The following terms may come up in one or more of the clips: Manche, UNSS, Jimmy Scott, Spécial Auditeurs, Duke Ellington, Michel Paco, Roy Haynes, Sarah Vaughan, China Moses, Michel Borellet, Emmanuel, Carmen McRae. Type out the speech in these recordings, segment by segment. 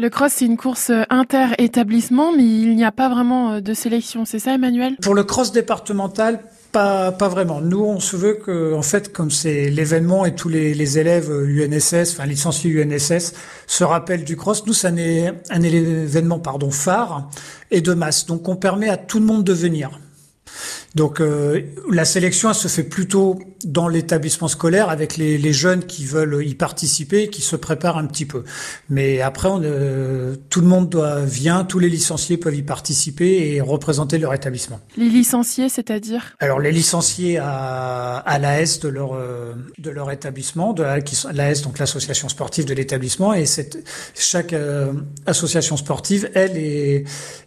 Le cross, c'est une course inter-établissement, mais il n'y a pas vraiment de sélection, c'est ça, Emmanuel? Pour le cross départemental, pas vraiment. Nous, on se veut que, en fait, comme c'est l'événement et tous les élèves UNSS, enfin licenciés UNSS, se rappellent du cross, nous, ça n'est un événement phare et de masse. Donc, on permet à tout le monde de venir. Donc la sélection elle se fait plutôt dans l'établissement scolaire avec les jeunes qui veulent y participer, qui se préparent un petit peu. Mais après, tout le monde vient, tous les licenciés peuvent y participer et représenter leur établissement. Les licenciés, c'est-à-dire? Alors les licenciés à l'AS de leur établissement, de l'AS donc l'association sportive de l'établissement, et chaque association sportive, elle est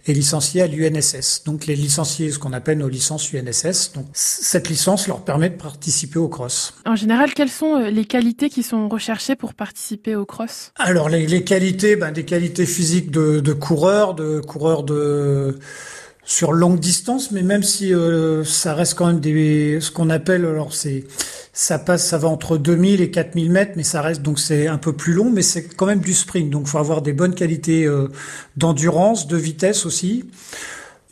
licenciée à l'UNSS. Donc les licenciés, ce qu'on appelle nos licences UNSS. Donc, cette licence leur permet de participer au cross. En général, quelles sont les qualités qui sont recherchées pour participer au cross? Alors, les qualités, des qualités physiques de coureurs sur longue distance, mais même si ça reste quand même ce qu'on appelle, ça va entre 2000 et 4000 mètres, mais ça reste, donc c'est un peu plus long, mais c'est quand même du sprint. Donc, faut avoir des bonnes qualités d'endurance, de vitesse aussi.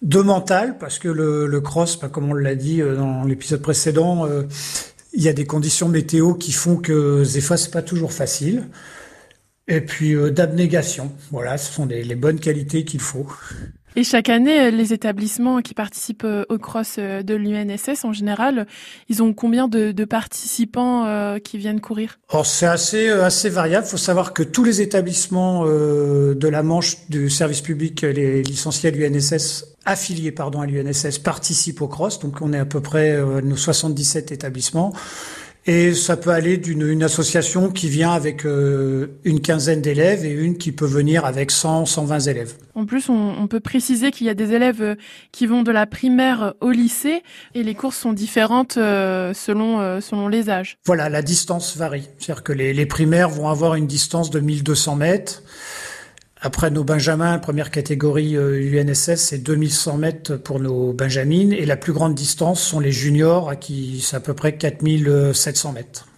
De mental, parce que le cross, comme on l'a dit dans l'épisode précédent, il y a des conditions météo qui font que Zéfa, c'est pas toujours facile. Et puis d'abnégation, voilà, ce sont les bonnes qualités qu'il faut. Et chaque année, les établissements qui participent au cross de l'UNSS, en général, ils ont combien de participants qui viennent courir? Or, c'est assez variable. Il faut savoir que tous les établissements de la Manche du service public, les licenciés à l'UNSS, affiliés à l'UNSS, participent au cross. Donc, on est à peu près nos 77 établissements. Et ça peut aller d'une association qui vient avec une quinzaine d'élèves et une qui peut venir avec 100, 120 élèves. En plus, on peut préciser qu'il y a des élèves qui vont de la primaire au lycée et les courses sont différentes selon les âges. Voilà, la distance varie. C'est-à-dire que les primaires vont avoir une distance de 1200 mètres. Après nos benjamins, première catégorie UNSS, c'est 2100 mètres pour nos benjamines. Et la plus grande distance sont les juniors, à qui c'est à peu près 4700 mètres.